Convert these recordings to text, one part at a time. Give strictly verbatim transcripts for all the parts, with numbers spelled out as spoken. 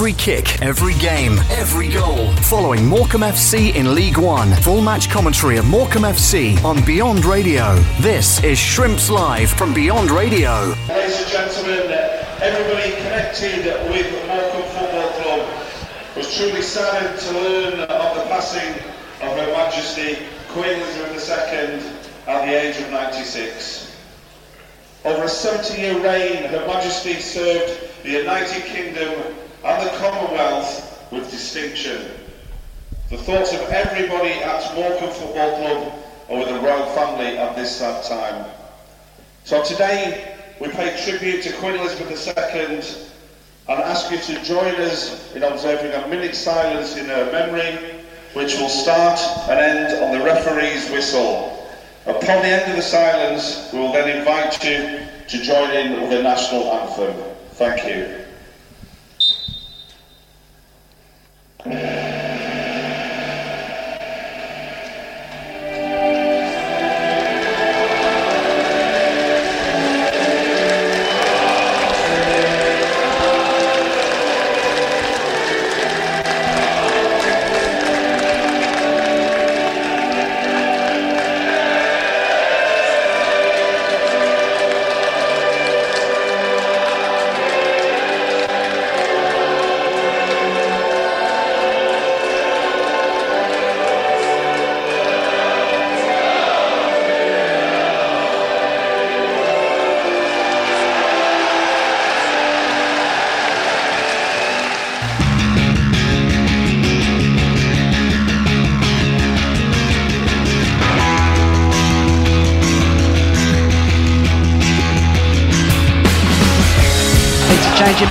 every kick, every game, every goal. Following Morecambe F C in League One. Full match commentary of Morecambe F C on Beyond Radio. This is Shrimps Live from Beyond Radio. Ladies and gentlemen, everybody connected with Morecambe Football Club was truly saddened to learn of the passing of Her Majesty Queen Elizabeth the Second at the age of ninety-six. Over a seventy-year reign, Her Majesty served the United Kingdom and the Commonwealth with distinction. The thoughts of everybody at Morecambe Football Club are with the royal family at this sad time. So today we pay tribute to Queen Elizabeth the Second and ask you to join us in observing a minute's silence in her memory, which will start and end on the referee's whistle. Upon the end of the silence, we will then invite you to join in with the national anthem. Thank you.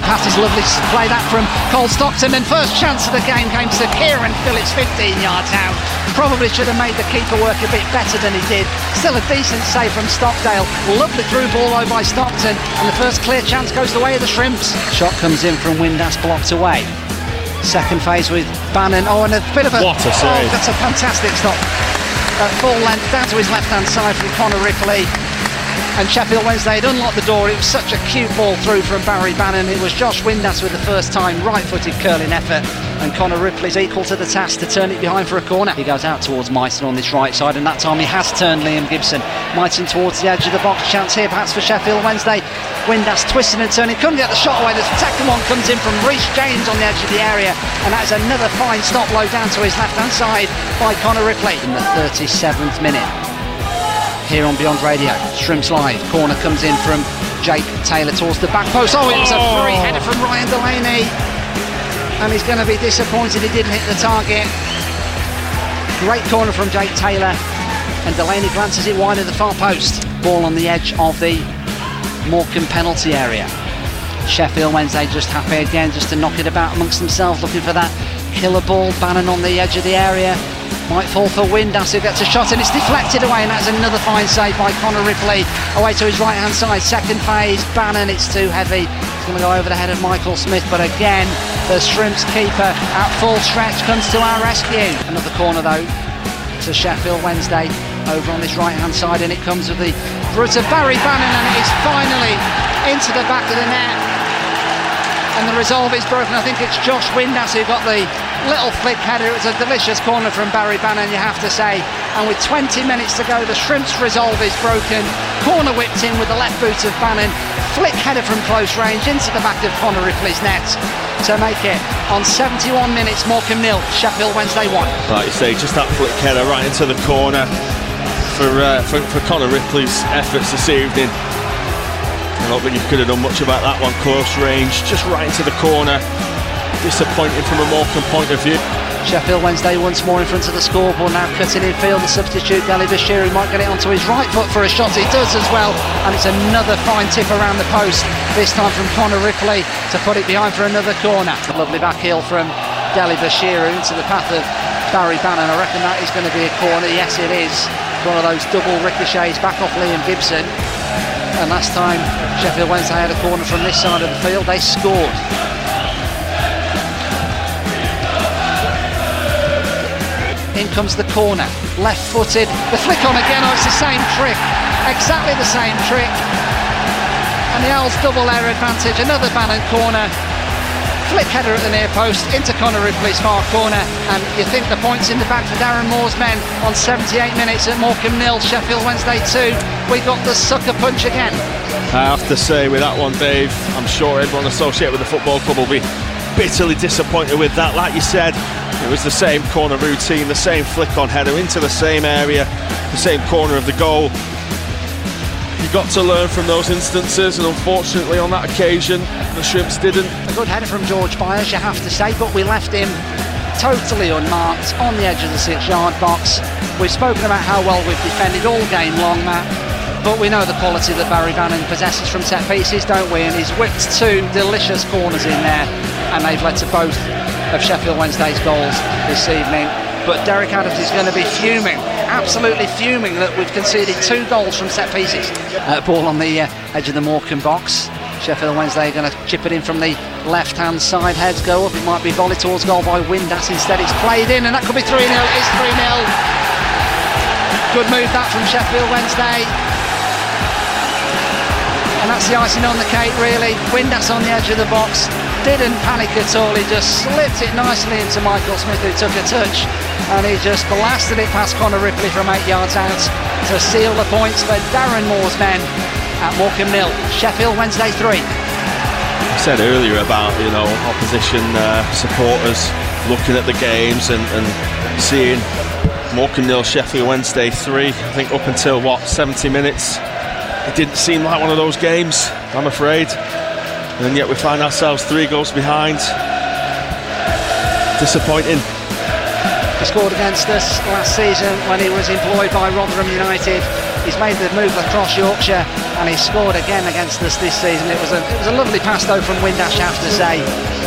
Pass is lovely to play that from Cole Stockton, and first chance of the game came to Kieran Phillips, fifteen yards out. Probably should have made the keeper work a bit better than he did. Still a decent save from Stockdale. Lovely through ball though by Stockton, and the first clear chance goes the way of the Shrimps. Shot comes in from Windass, blocked away. Second phase with Bannan. Oh, and a bit of a... What a save. Oh, that's a fantastic stop. Uh, full length down to his left-hand side from Connor Ripley. And Sheffield Wednesday had unlocked the door. It was such a cute ball through from Barry Bannan. It was Josh Windass with the first time right-footed curling effort, and Connor Ripley's equal to the task to turn it behind for a corner. He goes out towards Myton on this right side, and that time he has turned Liam Gibson. Myton towards the edge of the box. Chance here perhaps for Sheffield Wednesday. Windass twisting and turning, couldn't get the shot away. The second one comes in from Reese James on the edge of the area, and that is another fine stop low down to his left-hand side by Connor Ripley. In the thirty-seventh minute. Here on Beyond Radio, Shrimps Live. Corner comes in from Jake Taylor towards the back post. Oh, it was a free header from Ryan Delaney, and he's going to be disappointed he didn't hit the target. Great corner from Jake Taylor, and Delaney glances it wide of the far post. Ball on the edge of the Morecambe penalty area. Sheffield Wednesday just happy again, just to knock it about amongst themselves, looking for that killer ball. Bannan on the edge of the area. Might fall for Windass, who gets a shot, and it's deflected away, and that's another fine save by Connor Ripley. Away to his right-hand side, second phase, Bannan, it's too heavy. It's going to go over the head of Michael Smith, but again, the Shrimps keeper at full stretch comes to our rescue. Another corner, though, to Sheffield Wednesday, over on this right-hand side, and it comes with the brute of Barry Bannan, and it is finally into the back of the net. And the resolve is broken. I think it's Josh Windass who got the little flick header. It was a delicious corner from Barry Bannan, you have to say, and with twenty minutes to go, the Shrimps' resolve is broken. Corner whipped in with the left boot of Bannan, flick header from close range into the back of Connor Ripley's net to make it on seventy-one minutes Morecambe nil, Sheffield Wednesday one. Like you say, just that flick header right into the corner for, uh, for, for Connor Ripley's efforts this evening. I don't think you could have done much about that one. Close range, just right into the corner. Disappointing from a Morecambe point of view. Sheffield Wednesday once more in front of the scoreboard, now cutting in field. The substitute Dele Bashiru might get it onto his right foot for a shot. He does as well, and it's another fine tip around the post, this time from Connor Ripley to put it behind for another corner. A lovely back heel from Dele Bashiru into the path of Barry Bannan. I reckon that is going to be a corner. Yes, it is. One of those double ricochets back off Liam Gibson. And last time Sheffield Wednesday had a corner from this side of the field, they scored. In comes the corner, left-footed, the flick on again. Oh, it's the same trick, exactly the same trick, and the Owls double their advantage. Another Bannan corner, flick header at the near post into Connor Ripley's far corner, and you think the points in the back for Darren Moore's men on seventy-eight minutes at Morecambe nil, Sheffield Wednesday two. We got the sucker punch again. I have to say with that one, Dave, I'm sure everyone associated with the football club will be bitterly disappointed with that. Like you said, it was the same corner routine, the same flick on header into the same area, the same corner of the goal. You've got to learn from those instances, and unfortunately on that occasion the Shrimps didn't. A good header from George Byers, you have to say, but we left him totally unmarked on the edge of the six-yard box. We've spoken about how well we've defended all game long, Matt, but we know the quality that Barry Bannan possesses from set pieces, don't we? And he's whipped two delicious corners in there, and they've led to both of Sheffield Wednesday's goals this evening. But Derek Adams is going to be fuming, absolutely fuming, that we've conceded two goals from set pieces. Uh, ball on the uh, edge of the Morecambe box. Sheffield Wednesday are going to chip it in from the left-hand side. Heads go up. It might be volley towards goal by Windass instead. It's played in, and that could be three nil. It's three nil. Good move that from Sheffield Wednesday. And that's the icing on the cake, really. Windass on the edge of the box. Didn't panic at all, he just slipped it nicely into Michael Smith, who took a touch, and he just blasted it past Connor Ripley from eight yards out to seal the points for Darren Moore's men at Morecambe nil, Sheffield Wednesday three. I said earlier about, you know, opposition uh, supporters looking at the games and, and seeing Morecambe nil, Sheffield Wednesday three. I think up until, what, seventy minutes, it didn't seem like one of those games, I'm afraid. And yet we find ourselves three goals behind. Disappointing. He scored against us last season when he was employed by Rotherham United. He's made the move across Yorkshire and he scored again against us this season. It was a, it was a lovely pass though from Windass, I have to say.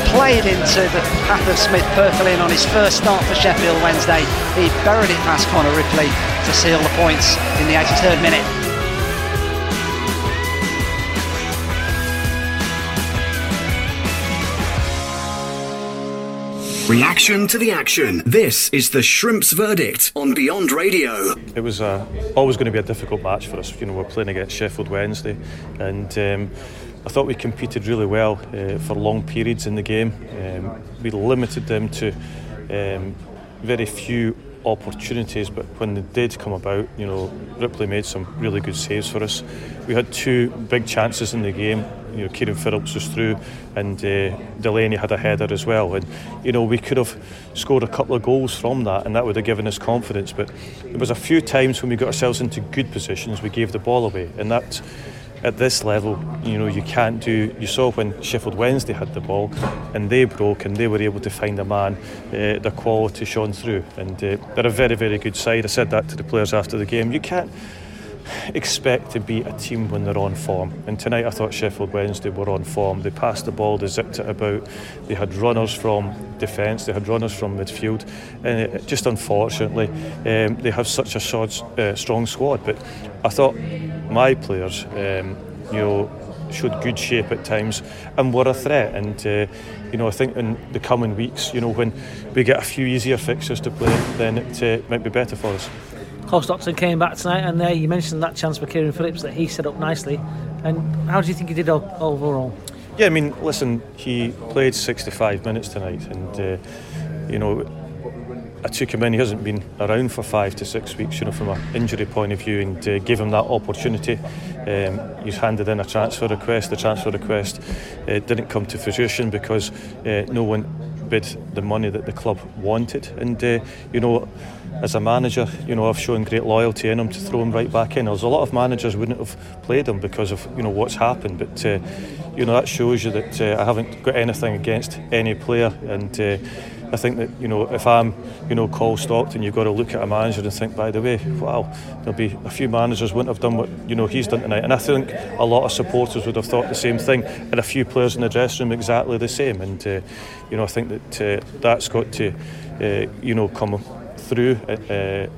Played into the path of Smith perfectly, and on his first start for Sheffield Wednesday, he buried it past Connor Ripley to seal the points in the eighty-third minute. Reaction to the action. This is the Shrimps' verdict on Beyond Radio. It was uh, always going to be a difficult match for us. You know, we're playing against Sheffield Wednesday, and um, I thought we competed really well uh, for long periods in the game. Um, we limited them to um, very few opportunities, but when they did come about, you know, Ripley made some really good saves for us. We had two big chances in the game. You know, Kieran Phillips was through, and uh, Delaney had a header as well, and you know, we could have scored a couple of goals from that, and that would have given us confidence. But there was a few times when we got ourselves into good positions, we gave the ball away, and that at this level, you know, you can't do. You saw when Sheffield Wednesday had the ball, and they broke, and they were able to find a man. Uh, their quality shone through, and uh, they're a very, very good side. I said that to the players after the game. You can't expect to beat a team when they're on form, and tonight I thought Sheffield Wednesday were on form. They passed the ball, they zipped it about, they had runners from defence, they had runners from midfield, and it, just unfortunately um, they have such a short, uh, strong squad. But I thought my players um, you know showed good shape at times and were a threat, and uh, you know I think in the coming weeks, you know, when we get a few easier fixtures to play, then it uh, might be better for us. Cole Stockton came back tonight, and there you mentioned that chance for Kieran Phillips that he set up nicely. And how do you think he did overall? Yeah, I mean, listen, he played sixty-five minutes tonight, and uh, you know, I took him in. He hasn't been around for five to six weeks, you know, from an injury point of view, and uh, gave him that opportunity. Um, he's handed in a transfer request. The transfer request uh, didn't come to fruition because uh, no one bid the money that the club wanted, and uh, you know. As a manager, you know, I've shown great loyalty in him to throw him right back in. There's a lot of managers wouldn't have played him because of, you know, what's happened, but uh, you know, that shows you that uh, I haven't got anything against any player, and uh, I think that, you know, if I'm, you know, Cole Stockton, you've got to look at a manager and think, by the way, wow, there'll be a few managers wouldn't have done what, you know, he's done tonight, and I think a lot of supporters would have thought the same thing, and a few players in the dressing room exactly the same, and uh, you know, I think that uh, that's got to, uh, you know, come through, uh,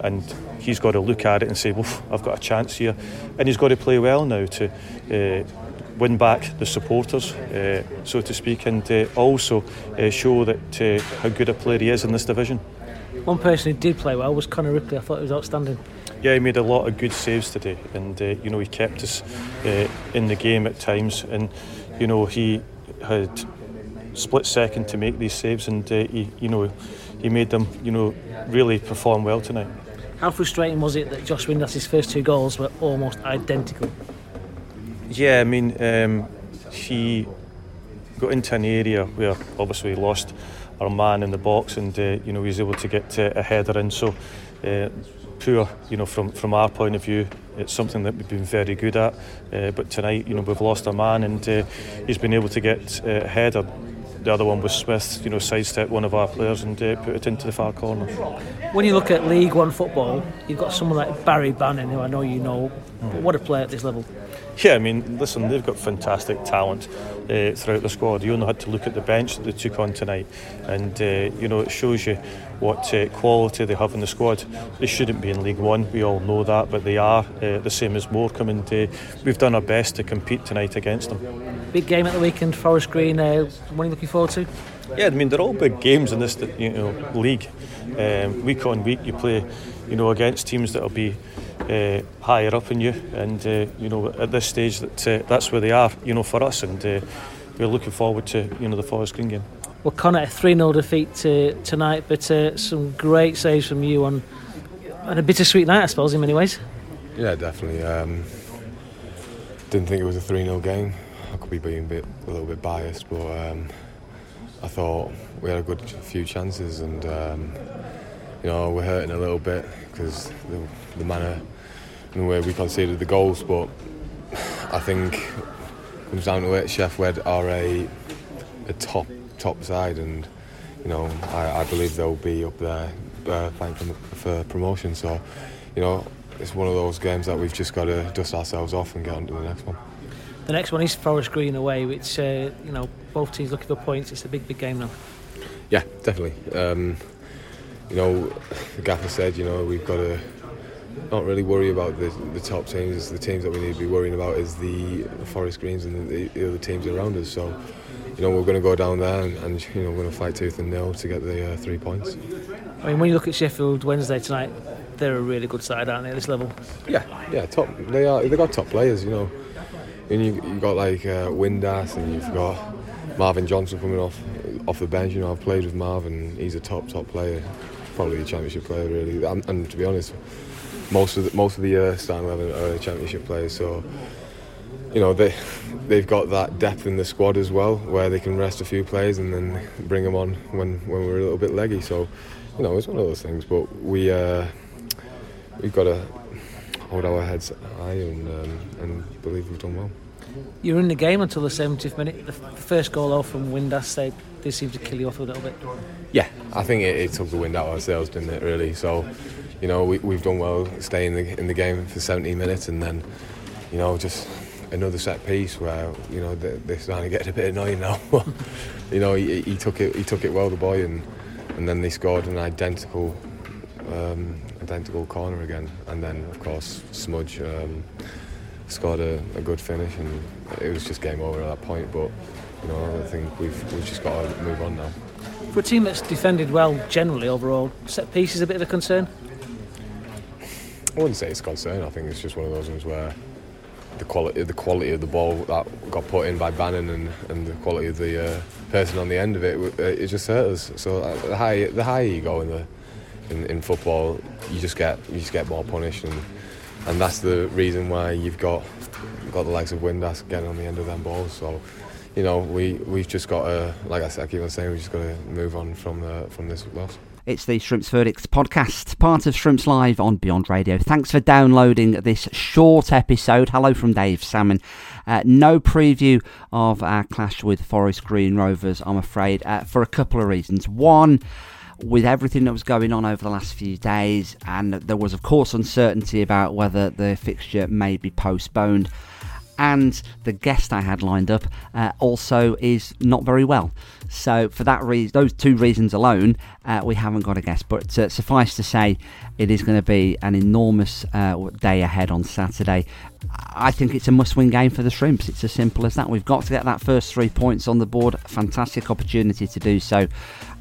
and he's got to look at it and say, well, I've got a chance here, and he's got to play well now to uh, win back the supporters, uh, so to speak, and uh, also uh, show that uh, how good a player he is in this division. One person who did play well was Connor Ripley. I thought he was outstanding. Yeah, he made a lot of good saves today, and uh, you know, he kept us uh, in the game at times, and you know, he had split second to make these saves, and uh, he, you know, he made them, you know, really perform well tonight. How frustrating was it that Josh Windass's first two goals were almost identical? Yeah, I mean, um, he got into an area where obviously he lost our man in the box, and uh, you know, he was able to get uh, a header in. So, uh, poor, you know, from from our point of view, it's something that we've been very good at. Uh, but tonight, you know, we've lost a man, and uh, he's been able to get uh, a header. The other one was Smith, you know, sidestepped one of our players and uh, put it into the far corner. When you look at League One football, you've got someone like Barry Bannan, who I know you know, mm. but what a player at this level. Yeah, I mean, listen, they've got fantastic talent uh, throughout the squad. You only had to look at the bench that they took on tonight, and uh, you know, it shows you what uh, quality they have in the squad. They shouldn't be in League One, we all know that, but they are, uh, the same as Morecambe, and uh, we've done our best to compete tonight against them. Big game at the weekend, Forest Green. Uh, what are you looking forward to? Yeah, I mean, they're all big games in this, you know, league. Um, week on week, you play, you know, against teams that'll be uh, higher up than you, and uh, you know, at this stage, that uh, that's where they are, you know, for us, and uh, we're looking forward to, you know, the Forest Green game. Well, Connor, a three nil defeat to, tonight, but uh, some great saves from you on, on a bittersweet night, I suppose, in many ways. Yeah, definitely. Um, didn't think it was a three nil game. I could be being a, bit, a little bit biased, but um, I thought we had a good few chances, and um, you know, we're hurting a little bit because the, the manner and way we conceded the goals. But I think it comes down to it, Sheffield Wednesday are a, a top top side, and you know, I, I believe they'll be up there uh, fighting for, for promotion. So you know, it's one of those games that we've just got to dust ourselves off and get on to the next one. The next one is Forest Green away, which, uh, you know, both teams looking for points. It's a big, big game now. Yeah, definitely. Um, you know, the gaffer said, you know, we've got to not really worry about the, the top teams. It's the teams that we need to be worrying about is the Forest Greens and the, the other teams around us. So, you know, we're going to go down there and, and you know, we're going to fight tooth and nail to get the uh, three points. I mean, when you look at Sheffield Wednesday tonight, they're a really good side, aren't they, at this level? Yeah, yeah, top. They are. They've got top players, you know. And you, you've got like uh, Windass, and you've got Marvin Johnson coming off off the bench. You know, I've played with Marvin. He's a top top player, probably a championship player really. And, and to be honest, most of the, most of the uh, starting eleven are championship players. So you know, they they've got that depth in the squad as well, where they can rest a few players and then bring them on when, when we're a little bit leggy. So you know, it's one of those things. But we uh, we've got to hold our heads high and um, and believe we've done well. You were in the game until the seventieth minute. The first goal off from Windass, they, they seemed to kill you off a little bit. Yeah, I think it, it took the wind out of ourselves, didn't it, really? So, you know, we, we've done well staying in the, in the game for seventy minutes, and then, you know, just another set piece where, you know, they, they're starting to get a bit annoying now. You know, he, he took it he took it well, the boy, and, and then they scored an identical um, identical corner again. And then, of course, Smudge... Um, scored a, a good finish, and it was just game over at that point. But you know, I think we've we've just got to move on now. For a team that's defended well generally overall, set piece is a bit of a concern. I wouldn't say it's a concern. I think it's just one of those ones where the quality the quality of the ball that got put in by Bannan and, and the quality of the uh, person on the end of it, it just hurt us. So uh, the higher the higher you go in the in, in football, you just get you just get more punished. And, And that's the reason why you've got got the likes of Windass getting on the end of them balls. So, you know, we we've just got to, like I said, I keep on saying, we've just got to move on from uh, from this loss. It's the Shrimps Verdicts podcast, part of Shrimps Live on Beyond Radio. Thanks for downloading this short episode. Hello from Dave Salmon. Uh, no preview of our clash with Forest Green Rovers, I'm afraid, uh, for a couple of reasons. One, with everything that was going on over the last few days, and there was of course uncertainty about whether the fixture may be postponed, and the guest I had lined up uh, also is not very well. So for that reason, those two reasons alone, uh, we haven't got a guest, but uh, suffice to say, it is going to be an enormous uh, day ahead on Saturday. I think it's a must-win game for the Shrimps. It's as simple as that. We've got to get that first three points on the board. Fantastic opportunity to do so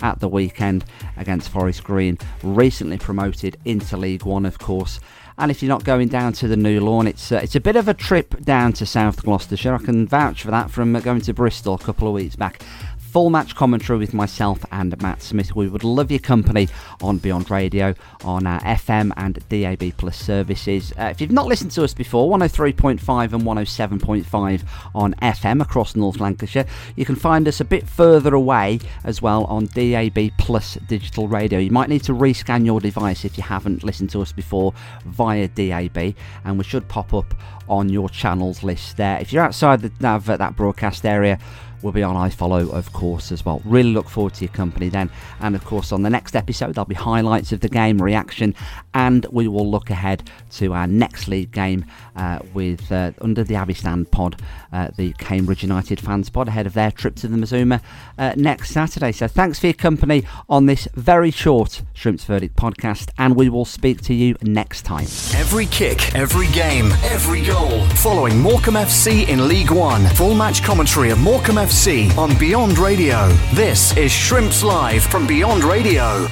at the weekend against Forest Green, recently promoted into League One, of course. And if you're not going down to the New Lawn, it's uh, it's a bit of a trip down to South Gloucestershire. I can vouch for that from uh, going to Bristol a couple of weeks back. full match commentary with myself and Matt Smith. We would love your company on Beyond Radio, on our F M and D A B plus services. Uh, if you've not listened to us before, one oh three point five and one oh seven point five on F M across North Lancashire. You can find us a bit further away as well on D A B plus digital radio. You might need to rescan your device if you haven't listened to us before via D A B, and we should pop up on your channels list there. If you're outside the nav at that broadcast area, we'll be on iFollow, of course, as well. Really look forward to your company then. And, of course, on the next episode, there'll be highlights of the game, reaction, and we will look ahead to our next league game uh, with, uh, under the Abbey Stand pod, uh, the Cambridge United fans pod, ahead of their trip to the Mazuma uh, next Saturday. So thanks for your company on this very short Shrimp's Verdict podcast, and we will speak to you next time. Every kick, every game, every goal. Following Morecambe F C in League One. Full match commentary of Morecambe F C on Beyond Radio. This is Shrimps Live from Beyond Radio.